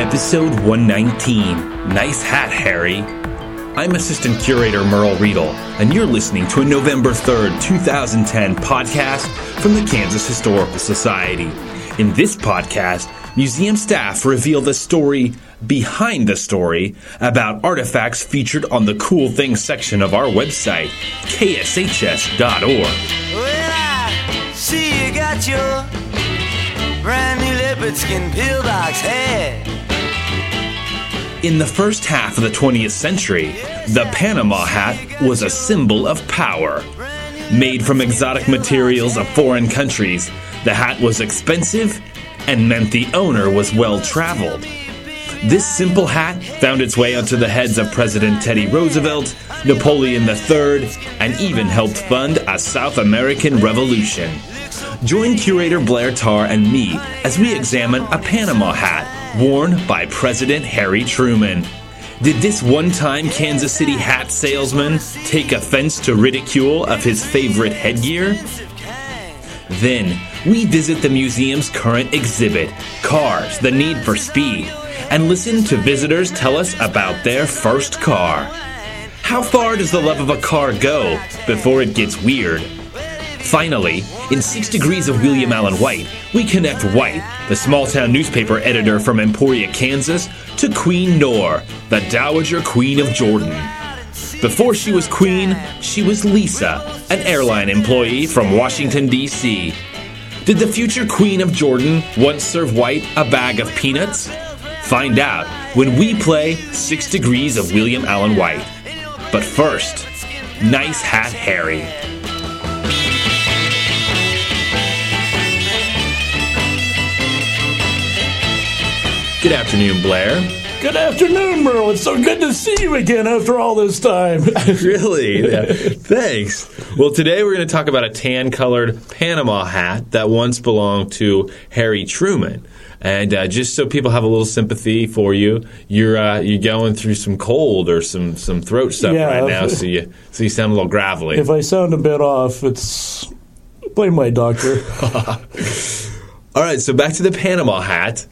Episode 119, Nice Hat, Harry. I'm Assistant Curator Merle Riedel, and you're listening to a November 3rd, 2010 podcast from the Kansas Historical Society. In this podcast, museum staff reveal the story behind the story about artifacts featured on the Cool Things section of our website, kshs.org. Well, I see you got your brand new leopard skin pillbox head. In the first half of the 20th century, the Panama hat was a symbol of power. Made from exotic materials of foreign countries, the hat was expensive and meant the owner was well-traveled. This simple hat found its way onto the heads of President Teddy Roosevelt, Napoleon III, and even helped fund a South American revolution. Join curator Blair Tarr and me as we examine a Panama hat worn by President Harry Truman. Did this one-time Kansas City hat salesman take offense to ridicule of his favorite headgear? Then, we visit the museum's current exhibit, Cars, the Need for Speed, and listen to visitors tell us about their first car. How far does the love of a car go before it gets weird? Finally, in 6 Degrees of William Allen White, we connect White, the small-town newspaper editor from Emporia, Kansas, to Queen Noor, the Dowager Queen of Jordan. Before she was queen, she was Lisa, an airline employee from Washington, D.C. Did the future Queen of Jordan once serve White a bag of peanuts? Find out when we play 6 Degrees of William Allen White. But first, Nice Hat Harry. Good afternoon, Blair. Good afternoon, Merle. It's so good to see you again after all this time. Really? Yeah. Thanks. Well, today we're going to talk about a tan-colored Panama hat that once belonged to Harry Truman. And just so people have a little sympathy for you, you're going through some cold or some throat stuff right now, so you sound a little gravelly. If I sound a bit off, it's blame my doctor. All right, so back to the Panama hat.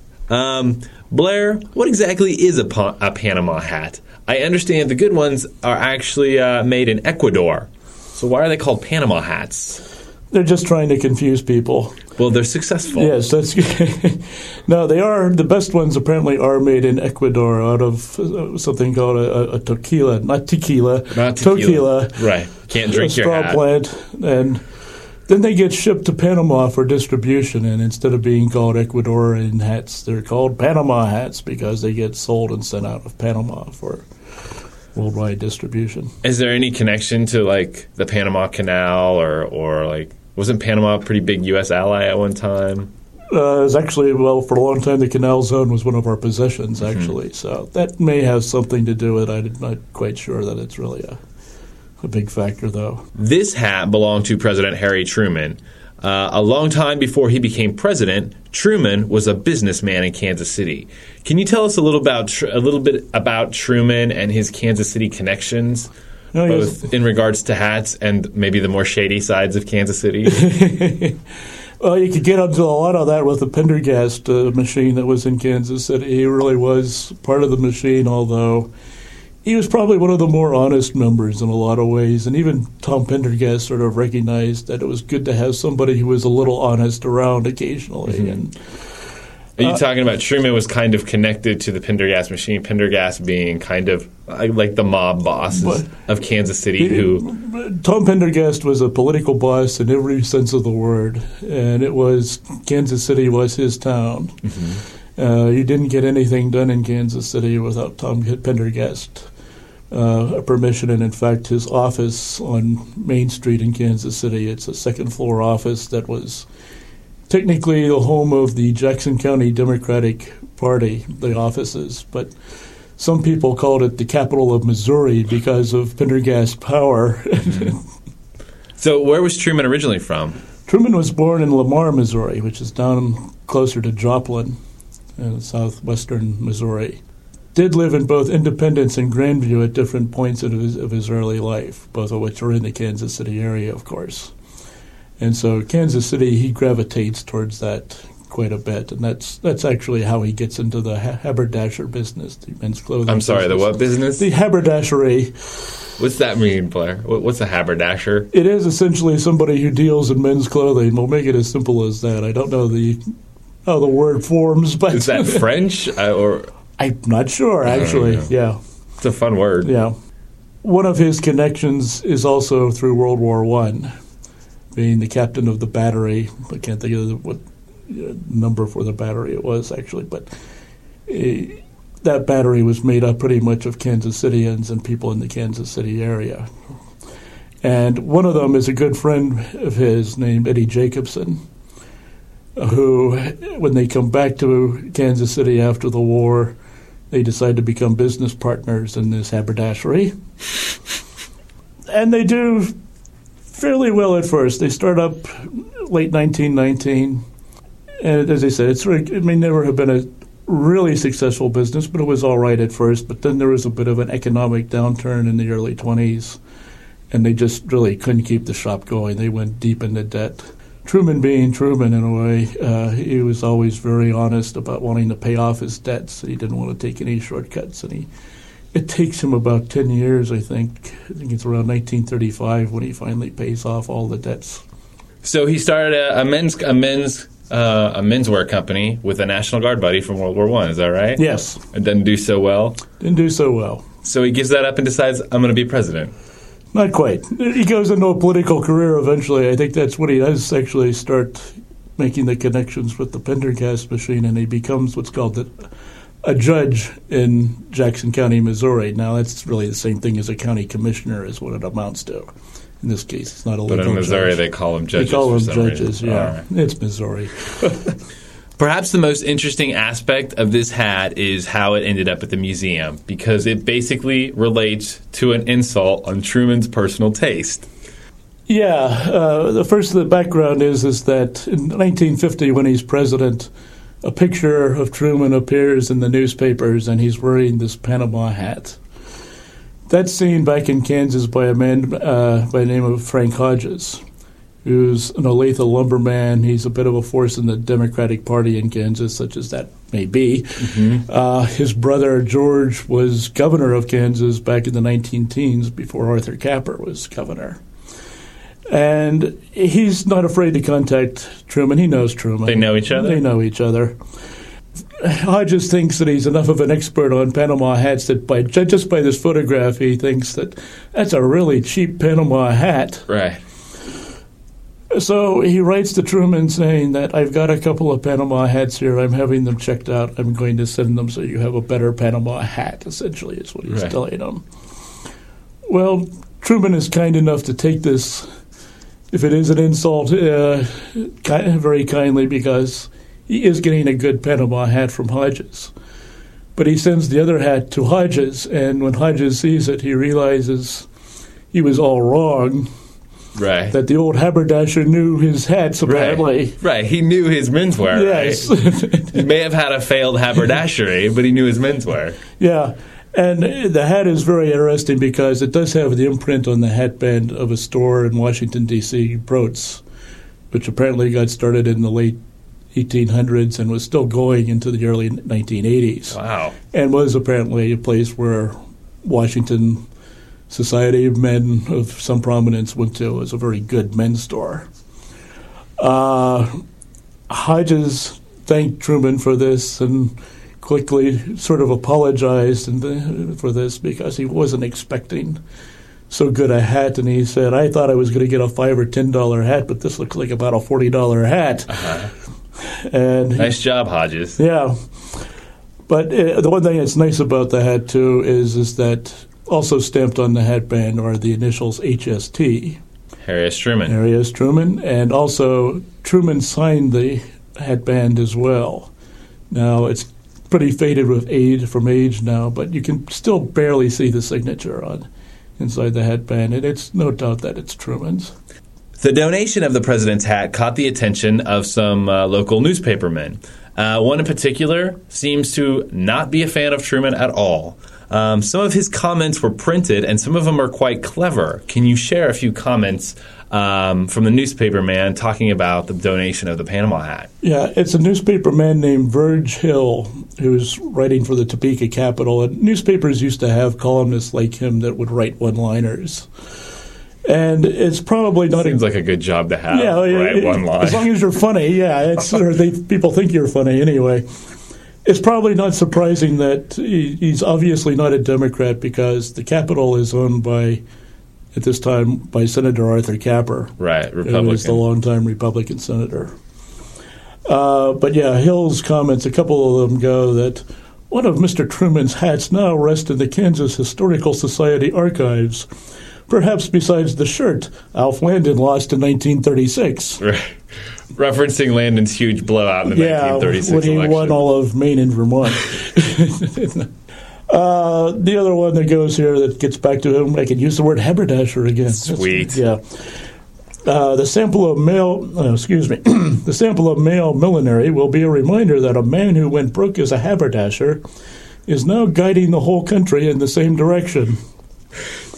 Blair, what exactly is a Panama hat? I understand the good ones are actually made in Ecuador. So why are they called Panama hats? They're just trying to confuse people. Well, they're successful. Yes, that's good. No, they are. The best ones apparently are made in Ecuador out of something called a tequila. Not tequila. Right. Can't drink your hat. A straw plant. And then they get shipped to Panama for distribution, and instead of being called Ecuadorian hats, they're called Panama hats because they get sold and sent out of Panama for worldwide distribution. Is there any connection to, like, the Panama Canal or like, wasn't Panama a pretty big U.S. ally at one time? It was actually, for a long time, the Canal Zone was one of our possessions, actually. Mm-hmm. So that may have something to do with it. I'm not quite sure that it's really a big factor, though. This hat belonged to President Harry Truman. A long time before he became president, Truman was a businessman in Kansas City. Can you tell us a little bit about Truman and his Kansas City connections, both in regards to hats and maybe the more shady sides of Kansas City? Well, you could get up to a lot of that with the Pendergast machine that was in Kansas City. He really was part of the machine, although he was probably one of the more honest members in a lot of ways, and even Tom Pendergast sort of recognized that it was good to have somebody who was a little honest around occasionally. Mm-hmm. Are you talking about Truman was kind of connected to the Pendergast machine, Pendergast being kind of like the mob boss of Kansas City? Tom Pendergast was a political boss in every sense of the word, and it was Kansas City was his town. Mm-hmm. You didn't get anything done in Kansas City without Tom Pendergast permission, and in fact his office on Main Street in Kansas City, it's a second floor office that was technically the home of the Jackson County Democratic Party, the offices, but some people called it the capital of Missouri because of Pendergast's power. Mm-hmm. So where was Truman originally from? Truman was born in Lamar, Missouri, which is down closer to Joplin in southwestern Missouri. Did live in both Independence and Grandview at different points of his early life, both of which are in the Kansas City area, of course. And so Kansas City, he gravitates towards that quite a bit, and that's actually how he gets into the haberdasher business, the men's clothing. I'm sorry, business. The what business? The haberdashery. What's that mean, Blair? What's a haberdasher? It is essentially somebody who deals in men's clothing. We'll make it as simple as that. I don't know how the word forms, but is that French or? I'm not sure, actually. Yeah, it's a fun word. Yeah, one of his connections is also through World War I, being the captain of the battery. I can't think of what number for the battery it was actually, but that battery was made up pretty much of Kansas Cityans and people in the Kansas City area. And one of them is a good friend of his named Eddie Jacobson, who, when they come back to Kansas City after the war, they decide to become business partners in this haberdashery. And they do fairly well at first. They start up late 1919. And as I said, it may never have been a really successful business, but it was all right at first. But then there was a bit of an economic downturn in the early 20s, and they just really couldn't keep the shop going. They went deep into debt. Truman being Truman, in a way, he was always very honest about wanting to pay off his debts. He didn't want to take any shortcuts. And it takes him about 10 years, I think. I think it's around 1935 when he finally pays off all the debts. So he started a menswear company with a National Guard buddy from World War One. Is that right? Yes. And didn't do so well? Didn't do so well. So he gives that up and decides, I'm going to be president. Not quite. He goes into a political career eventually. I think that's when he does actually start making the connections with the Pendergast machine, and he becomes what's called a judge in Jackson County, Missouri. Now, that's really the same thing as a county commissioner is what it amounts to. In this case, it's not a legal judge. But in Missouri, judge. They call them judges. They call them judges, yeah. Right. It's Missouri. Perhaps the most interesting aspect of this hat is how it ended up at the museum, because it basically relates to an insult on Truman's personal taste. Yeah. The background is that in 1950, when he's president, a picture of Truman appears in the newspapers, and he's wearing this Panama hat. That's seen back in Kansas by a man by the name of Frank Hodges, who's an Olathe lumberman. He's a bit of a force in the Democratic Party in Kansas, such as that may be. Mm-hmm. His brother, George, was governor of Kansas back in the 1910s before Arthur Capper was governor. And he's not afraid to contact Truman. He knows Truman. They know each other? They know each other. Hodges thinks that he's enough of an expert on Panama hats that just by this photograph, he thinks that's a really cheap Panama hat. Right. So he writes to Truman saying that I've got a couple of Panama hats here. I'm having them checked out. I'm going to send them so you have a better Panama hat, essentially is what he's telling him. Well, Truman is kind enough to take this, if it is an insult, very kindly, because he is getting a good Panama hat from Hodges. But he sends the other hat to Hodges, and when Hodges sees it, he realizes he was all wrong. Right. That the old haberdasher knew his hats, apparently. Right. He knew his menswear. Yes. Right? He may have had a failed haberdashery, but he knew his menswear. Yeah. And the hat is very interesting because it does have the imprint on the hatband of a store in Washington, D.C., Broats, which apparently got started in the late 1800s and was still going into the early 1980s. Wow. And was apparently a place where Washington Society of Men of some prominence went to. As a very good men's store. Hodges thanked Truman for this and quickly sort of apologized for this because he wasn't expecting so good a hat. And he said, I thought I was going to get a $5 or $10 hat, but this looks like about a $40 hat. Uh-huh. And nice job, Hodges. Yeah. But the one thing that's nice about the hat, too, is that also stamped on the hatband are the initials HST. Harry S. Truman. And also Truman signed the hatband as well. Now, it's pretty faded from age now, but you can still barely see the signature on inside the hatband, and it's no doubt that it's Truman's. The donation of the president's hat caught the attention of some local newspapermen. One in particular seems to not be a fan of Truman at all. Some of his comments were printed, and some of them are quite clever. Can you share a few comments from the newspaper man talking about the donation of the Panama hat? Yeah, it's a newspaper man named Verge Hill who's writing for the Topeka Capitol. And newspapers used to have columnists like him that would write one-liners. And it's probably not... Seems like a good job to have, right? One line. As long as you're funny, It's, or people think you're funny anyway. It's probably not surprising that he's obviously not a Democrat because the Capitol is owned by, at this time, by Senator Arthur Capper. Right, Republican. Who is the longtime Republican senator. But yeah, Hill's comments, a couple of them go that one of Mr. Truman's hats now rests in the Kansas Historical Society archives, perhaps besides the shirt Alf Landon lost in 1936. Right. Referencing Landon's huge blowout in the 1936 election. Yeah, when he won all of Maine and Vermont. The other one that goes here that gets back to him, I can use the word haberdasher again. Sweet. The sample of male, the sample of male millinery will be a reminder that a man who went broke as a haberdasher is now guiding the whole country in the same direction.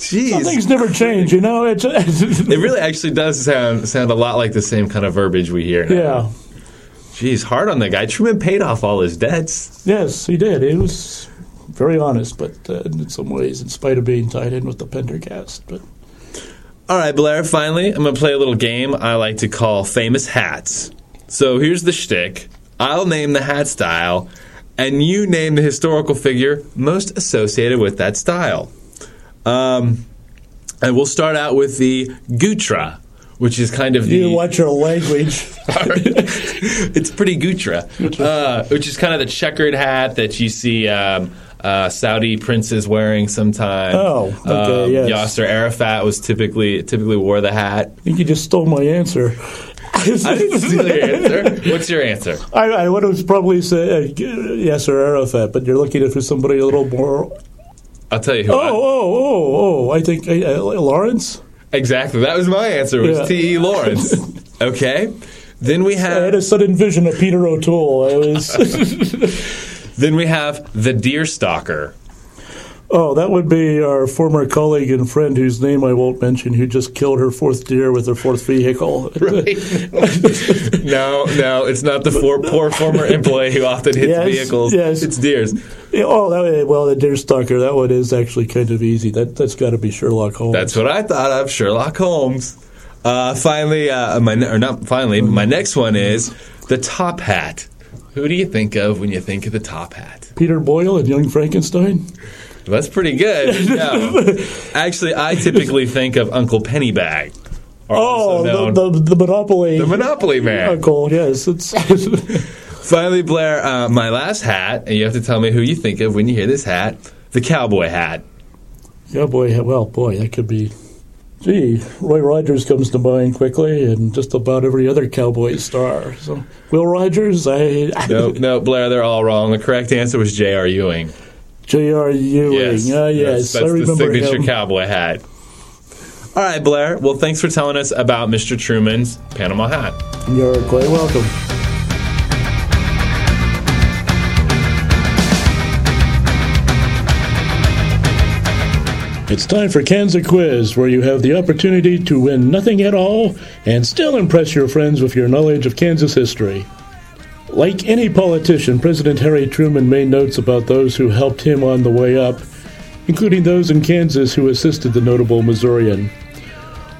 Jeez. Things never change, you know. It really actually does sound a lot like the same kind of verbiage we hear now. Yeah. Jeez, hard on the guy. Truman paid off all his debts. Yes, he did. He was very honest, but in some ways, in spite of being tied in with the Pendergast. But all right, Blair, finally, I'm going to play a little game I like to call Famous Hats. So here's the shtick. I'll name the hat style, and you name the historical figure most associated with that style. And we'll start out with the Gutra, which is kind of the... You watch your language. It's pretty Gutra, which is kind of the checkered hat that you see Saudi princes wearing sometimes. Oh, okay, yes. Yasser Arafat was typically wore the hat. I think you just stole my answer. I didn't steal your answer. What's your answer? I would have probably said Yasser Arafat, but you're looking for somebody a little more... I'll tell you who. I think Lawrence. Exactly. That was my answer. It was T.E. Lawrence. Okay. Then we have... I had a sudden vision of Peter O'Toole. Then we have the deerstalker. Oh, that would be our former colleague and friend whose name I won't mention who just killed her fourth deer with her fourth vehicle. Right. No, it's not the poor former employee who often hits vehicles. Yes. It's deers. Oh, the deerstalker, that one is actually kind of easy. That's got to be Sherlock Holmes. That's what I thought of, Sherlock Holmes. My next one is the top hat. Who do you think of when you think of the top hat? Peter Boyle and Young Frankenstein? That's pretty good. No. Actually, I typically think of Uncle Pennybag. The Monopoly. The Monopoly man. Uncle, yes. Finally, Blair, my last hat, and you have to tell me who you think of when you hear this hat, the cowboy hat. Cowboy hat. Well, boy, that could be... Gee, Roy Rogers comes to mind quickly, and just about every other cowboy star. So, Will Rogers, No, Blair, they're all wrong. The correct answer was J.R. Ewing. J.R. Ewing. Yes. That's the signature cowboy hat. All right, Blair. Well, thanks for telling us about Mr. Truman's Panama hat. You're quite welcome. It's time for Kansas Quiz, where you have the opportunity to win nothing at all and still impress your friends with your knowledge of Kansas history. Like any politician, President Harry Truman made notes about those who helped him on the way up, including those in Kansas who assisted the notable Missourian.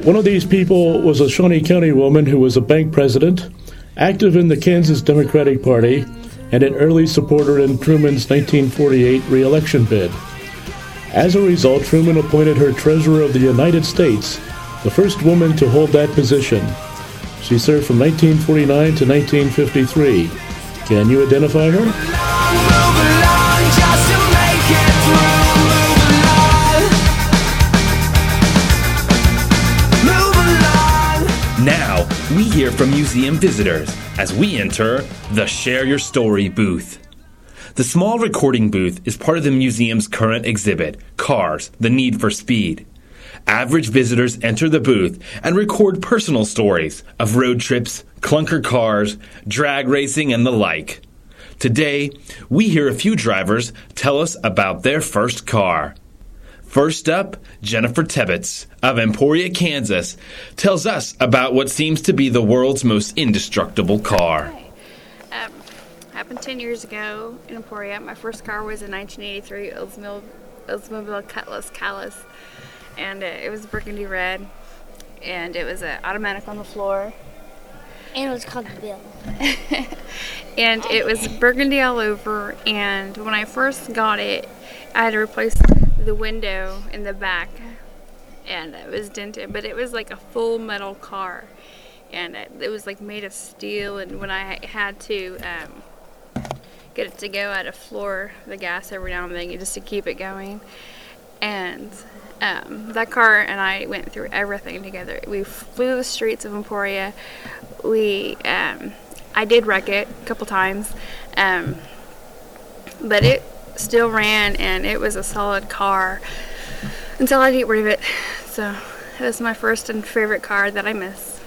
One of these people was a Shawnee County woman who was a bank president, active in the Kansas Democratic Party, and an early supporter in Truman's 1948 re-election bid. As a result, Truman appointed her Treasurer of the United States, the first woman to hold that position. She served from 1949 to 1953. Can you identify her? Now, we hear from museum visitors as we enter the Share Your Story booth. The small recording booth is part of the museum's current exhibit, Cars, The Need for Speed. Average visitors enter the booth and record personal stories of road trips, clunker cars, drag racing, and the like. Today, we hear a few drivers tell us about their first car. First up, Jennifer Tebbets of Emporia, Kansas, tells us about what seems to be the world's most indestructible car. Happened 10 years ago in Emporia. My first car was a 1983 Oldsmobile Cutlass Callus, and it was burgundy red, and it was an automatic on the floor. And it was called Bill. And it was burgundy all over, and when I first got it, I had to replace the window in the back, and it was dented, but it was like a full metal car, and it was like made of steel. And when I had to get it to go, I had to floor the gas every now and then just to keep it going. And that car and I went through everything together. We flew the streets of Emporia. I did wreck it a couple times, but it still ran, and it was a solid car until I get rid of it. So it was my first and favorite car that I miss.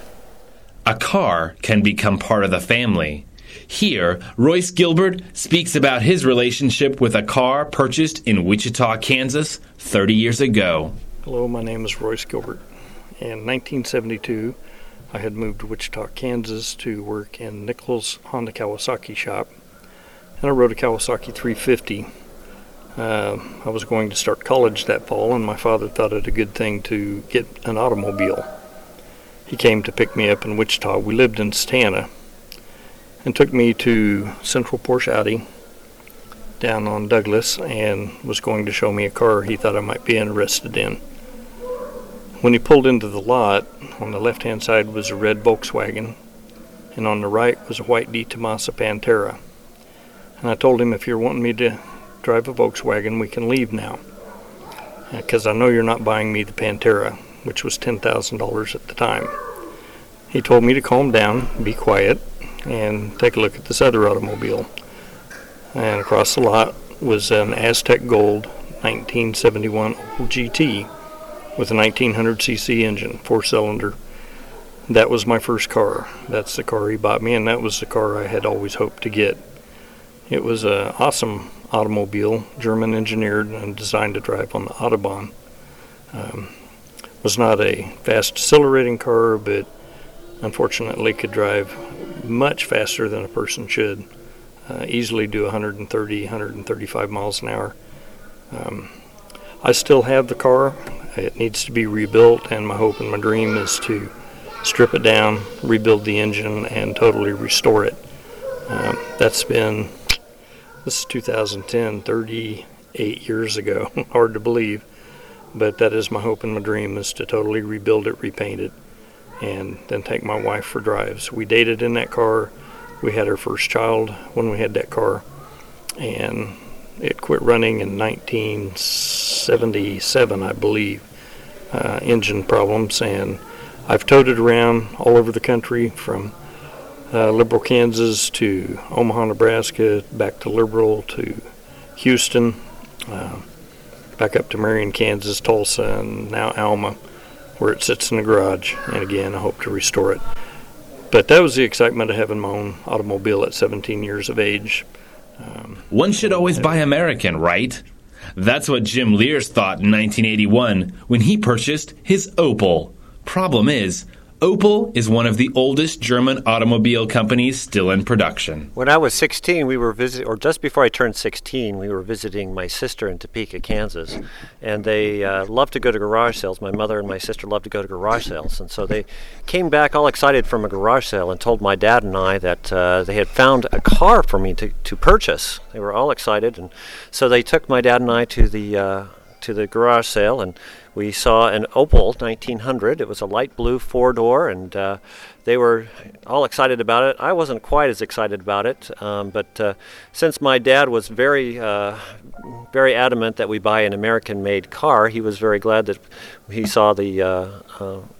A car can become part of the family. Here, Royce Gilbert speaks about his relationship with a car purchased in Wichita, Kansas 30 years ago. Hello, my name is Royce Gilbert. In 1972, I had moved to Wichita, Kansas to work in Nichols Honda Kawasaki shop. And I rode a Kawasaki 350. I was going to start college that fall, and my father thought it a good thing to get an automobile. He came to pick me up in Wichita. We lived in Stana, and took me to Central Porsche Audi down on Douglas, and was going to show me a car he thought I might be interested in. When he pulled into the lot, on the left-hand side was a red Volkswagen, and on the right was a white De Tomasa Pantera. And I told him, if you're wanting me to drive a Volkswagen, we can leave now, because I know you're not buying me the Pantera, which was $10,000 at the time. He told me to calm down, be quiet, and take a look at this other automobile. And across the lot was an Aztec Gold 1971 Opel GT with a 1900cc engine, four-cylinder. That was my first car. That's the car he bought me, and that was the car I had always hoped to get. It was an awesome automobile, German engineered and designed to drive on the Autobahn. Was not a fast accelerating car, but unfortunately could drive much faster than a person should, easily do 130, 135 miles an hour. I still have the car. It needs to be rebuilt, and my hope and my dream is to strip it down, rebuild the engine, and totally restore it. This is 2010, 38 years ago, hard to believe, but that is my hope and my dream, is to totally rebuild it, repaint it, and then take my wife for drives. We dated in that car. We had our first child when we had that car, and it quit running in 1977, I believe, engine problems, and I've towed it around all over the country, from Liberal, Kansas to Omaha, Nebraska, back to Liberal, to Houston, back up to Marion, Kansas, Tulsa, and now Alma, where it sits in the garage. And again, I hope to restore it. But that was the excitement of having my own automobile at 17 years of age. One should always buy American, right? That's what Jim Lears thought in 1981 when he purchased his Opel. Problem is, Opel is one of the oldest German automobile companies still in production. When I was 16, we were visiting, or just before I turned 16, we were visiting my sister in Topeka, Kansas, and they loved to go to garage sales. My mother and my sister loved to go to garage sales, and so they came back all excited from a garage sale and told my dad and I that they had found a car for me to purchase. They were all excited, and so they took my dad and I to the garage sale, and we saw an Opel 1900. It was a light blue four-door, and they were all excited about it. I wasn't quite as excited about it, but since my dad was very, very adamant that we buy an American-made car, he was very glad that he saw the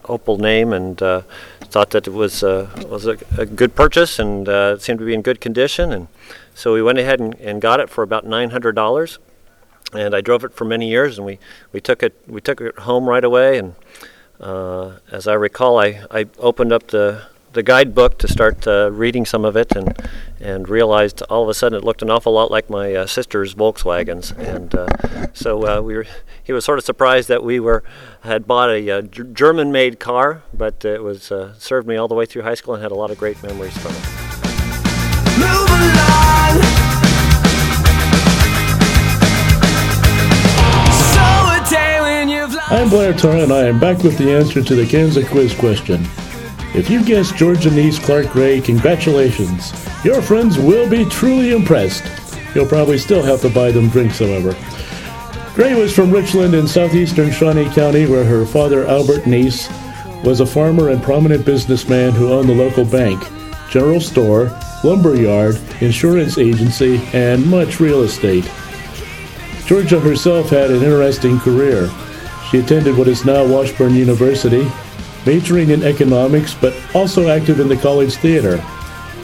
Opel name, and thought that it was a good purchase, and it seemed to be in good condition. And so we went ahead and got it for about $900. And I drove it for many years, and we took it home right away. And as I recall, I opened up the guidebook to start reading some of it, and and realized all of a sudden it looked an awful lot like my sister's Volkswagens, and so he was sort of surprised that had bought a German-made car, but it was served me all the way through high school and had a lot of great memories from it. Move along. I'm Blair Tarr, and I am back with the answer to the Kansas quiz question. If you guessed George and Denise Clark Gray, congratulations. Your friends will be truly impressed. You'll probably still have to buy them drinks, however. Gray was from Richland in southeastern Shawnee County, where her father, Albert Neese, was a farmer and prominent businessman who owned the local bank, general store, lumber yard, insurance agency, and much real estate. Georgia herself had an interesting career. She attended what is now Washburn University, majoring in economics, but also active in the college theater.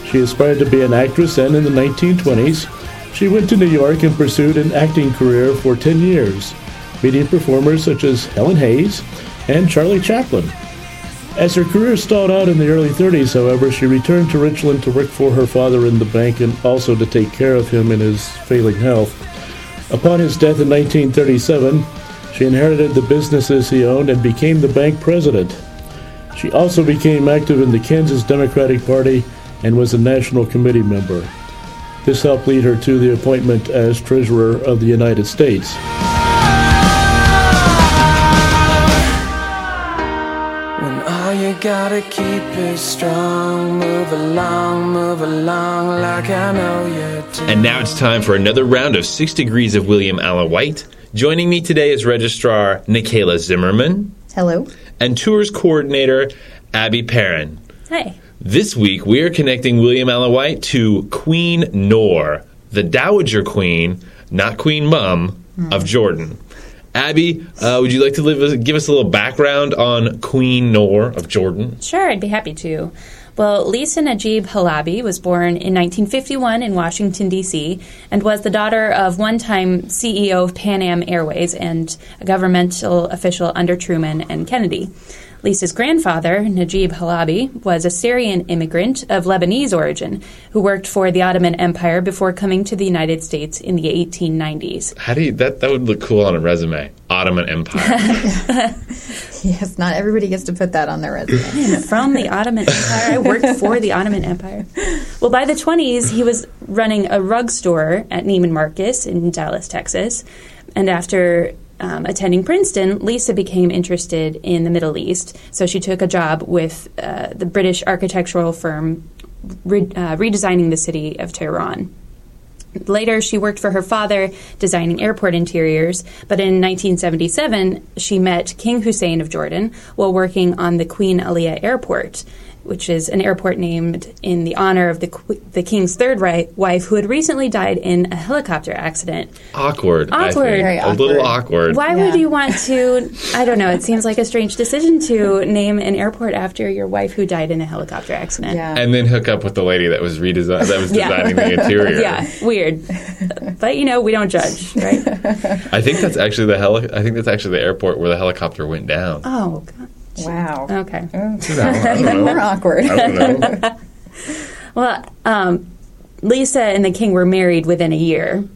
She aspired to be an actress, and in the 1920s, she went to New York and pursued an acting career for 10 years, meeting performers such as Helen Hayes and Charlie Chaplin. As her career stalled out in the early 30s, however, she returned to Richland to work for her father in the bank and also to take care of him in his failing health. Upon his death in 1937, she inherited the businesses he owned and became the bank president. She also became active in the Kansas Democratic Party and was a national committee member. This helped lead her to the appointment as Treasurer of the United States. When all you gotta keep is strong, move along like I know you do. And now it's time for another round of 6 Degrees of William Allen White. Joining me today is Registrar Nikayla Zimmerman. Hello. And Tours Coordinator Abby Perrin. Hi. This week we are connecting William Allen White to Queen Noor, the Dowager Queen, not Queen Mum, of Jordan. Abby, would you like to give us a little background on Queen Noor of Jordan? Sure, I'd be happy to. Well, Lisa Najeeb Halaby was born in 1951 in Washington, D.C., and was the daughter of one-time CEO of Pan Am Airways and a governmental official under Truman and Kennedy. Lisa's grandfather, Najeeb Halaby, was a Syrian immigrant of Lebanese origin who worked for the Ottoman Empire before coming to the United States in the 1890s. How do you, that would look cool on a resume, Ottoman Empire. Yes, not everybody gets to put that on their resume. From the Ottoman Empire. I worked for the Ottoman Empire. Well, by the 20s, he was running a rug store at Neiman Marcus in Dallas, Texas. And after attending Princeton, Lisa became interested in the Middle East. So she took a job with the British architectural firm redesigning the city of Tehran. Later, she worked for her father, designing airport interiors, but in 1977, she met King Hussein of Jordan while working on the Queen Alia Airport, which is an airport named in the honor of the king's third wife, who had recently died in a helicopter accident. Awkward. Very awkward. A little awkward. Why would you want to, I don't know, it seems like a strange decision to name an airport after your wife who died in a helicopter accident. Yeah. And then hook up with the lady that was designing the interior. Yeah, weird. But, we don't judge, right? I think that's actually the airport where the helicopter went down. Oh, God. Wow. Okay. Even more awkward. I don't know. Well, Lisa and the king were married within a year.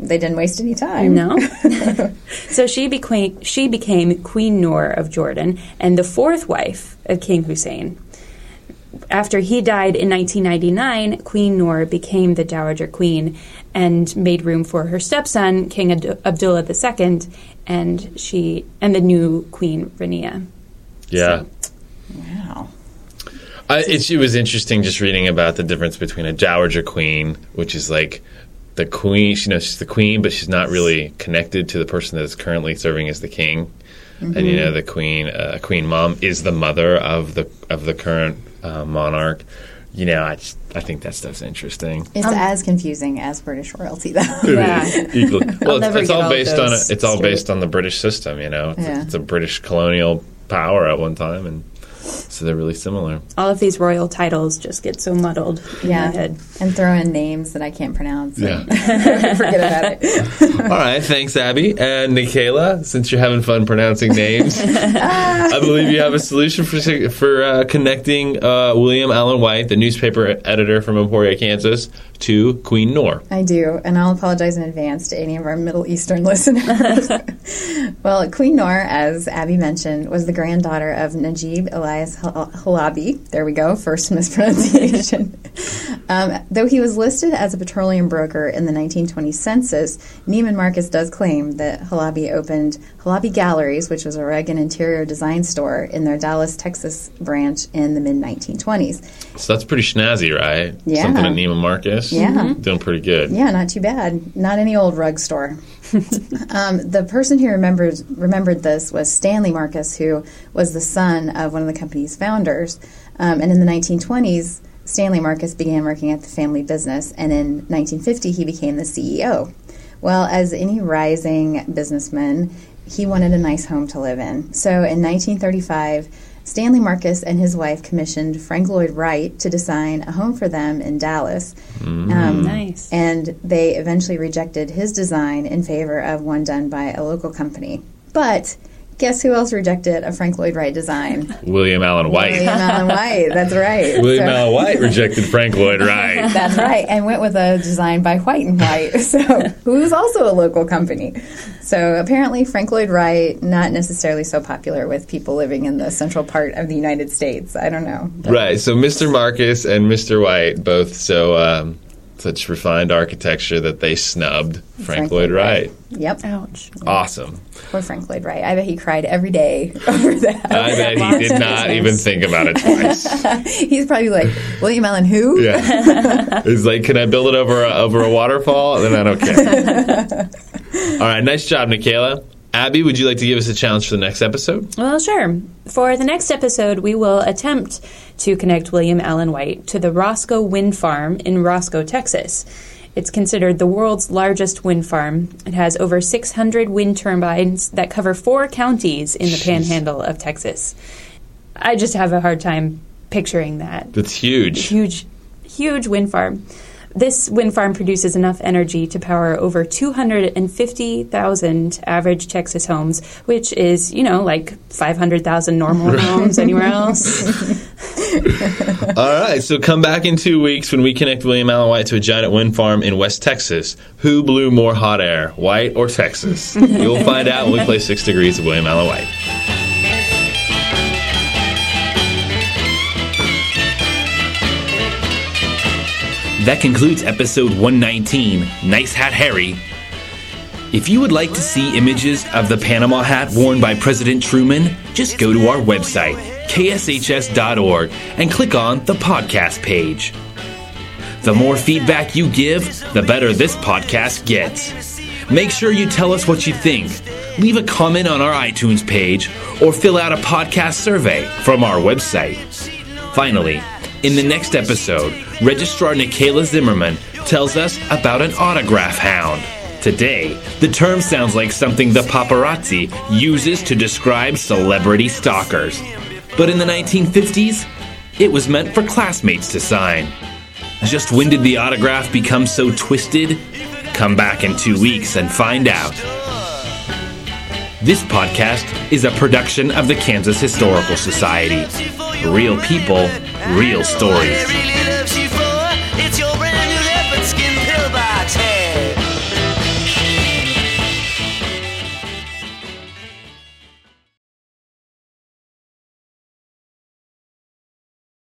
They didn't waste any time. No. So she became Queen Noor of Jordan and the fourth wife of King Hussein. After he died in 1999, Queen Noor became the Dowager Queen and made room for her stepson, King Abdullah II, and the new Queen Rania. Yeah. So, wow. It was interesting just reading about the difference between a dowager queen, which is like the queen, she's the queen, but she's not really connected to the person that is currently serving as the king. Mm-hmm. And the queen, Queen Mom, is the mother of the current monarch. I think that stuff's interesting. It's as confusing as British royalty, though. Yeah. Well, it's all based on the British system. It's a British colonial power at one time, and So they're really similar. All of these royal titles just get so muddled in my head. And throw in names that I can't pronounce. Yeah. Forget about it. All right. Thanks, Abby. And Nikayla, since you're having fun pronouncing names, I believe you have a solution for connecting William Allen White, the newspaper editor from Emporia, Kansas, to Queen Noor. I do. And I'll apologize in advance to any of our Middle Eastern listeners. Well, Queen Noor, as Abby mentioned, was the granddaughter of Najeeb Halaby. There we go. First mispronunciation. Though he was listed as a petroleum broker in the 1920 census, Neiman Marcus does claim that Halaby opened Halaby Galleries, which was a rug and interior design store, in their Dallas, Texas branch in the mid-1920s. So that's pretty snazzy, right? Yeah. Something at Neiman Marcus? Yeah. Mm-hmm. Doing pretty good. Yeah, not too bad. Not any old rug store. The person who remembered this was Stanley Marcus, who was the son of one of the company's founders. And in the 1920s, Stanley Marcus began working at the family business, and in 1950 he became the CEO. Well, as any rising businessman, he wanted a nice home to live in. So in 1935, Stanley Marcus and his wife commissioned Frank Lloyd Wright to design a home for them in Dallas. Nice. And they eventually rejected his design in favor of one done by a local company. But guess who else rejected a Frank Lloyd Wright design? William Allen White. William Allen White, that's right. William Allen White rejected Frank Lloyd Wright. That's right, and went with a design by White & White, so, who's also a local company. So apparently Frank Lloyd Wright, not necessarily so popular with people living in the central part of the United States. I don't know. Right, so Mr. Marcus and Mr. White both such refined architecture that they snubbed Frank Lloyd Wright. Yep. Ouch. Awesome. Poor Frank Lloyd Wright. I bet he cried every day over that. I bet he did not even think about it twice. He's probably like, William Allen who? Yeah. He's like, can I build it over a waterfall? Then I don't care. All right. Nice job, Nikayla. Abby, would you like to give us a challenge for the next episode? Well, sure. For the next episode, we will attempt to connect William Allen White to the Roscoe Wind Farm in Roscoe, Texas. It's considered the world's largest wind farm. It has over 600 wind turbines that cover 4 counties in the panhandle of Texas. I just have a hard time picturing that. That's huge. Huge, huge wind farm. This wind farm produces enough energy to power over 250,000 average Texas homes, which is, like 500,000 normal homes anywhere else. All right, so come back in 2 weeks when we connect William Allen White to a giant wind farm in West Texas. Who blew more hot air, White or Texas? You'll find out when we play 6 Degrees of William Allen White. That concludes episode 119, Nice Hat Harry. If you would like to see images of the Panama hat worn by President Truman, just go to our website, kshs.org, and click on the podcast page. The more feedback you give, the better this podcast gets. Make sure you tell us what you think. Leave a comment on our iTunes page, or fill out a podcast survey from our website. Finally, in the next episode, Registrar Nikayla Zimmerman tells us about an autograph hound. Today, the term sounds like something the paparazzi uses to describe celebrity stalkers. But in the 1950s, it was meant for classmates to sign. Just when did the autograph become so twisted? Come back in 2 weeks and find out. This podcast is a production of the Kansas Historical Society. Real people, real stories.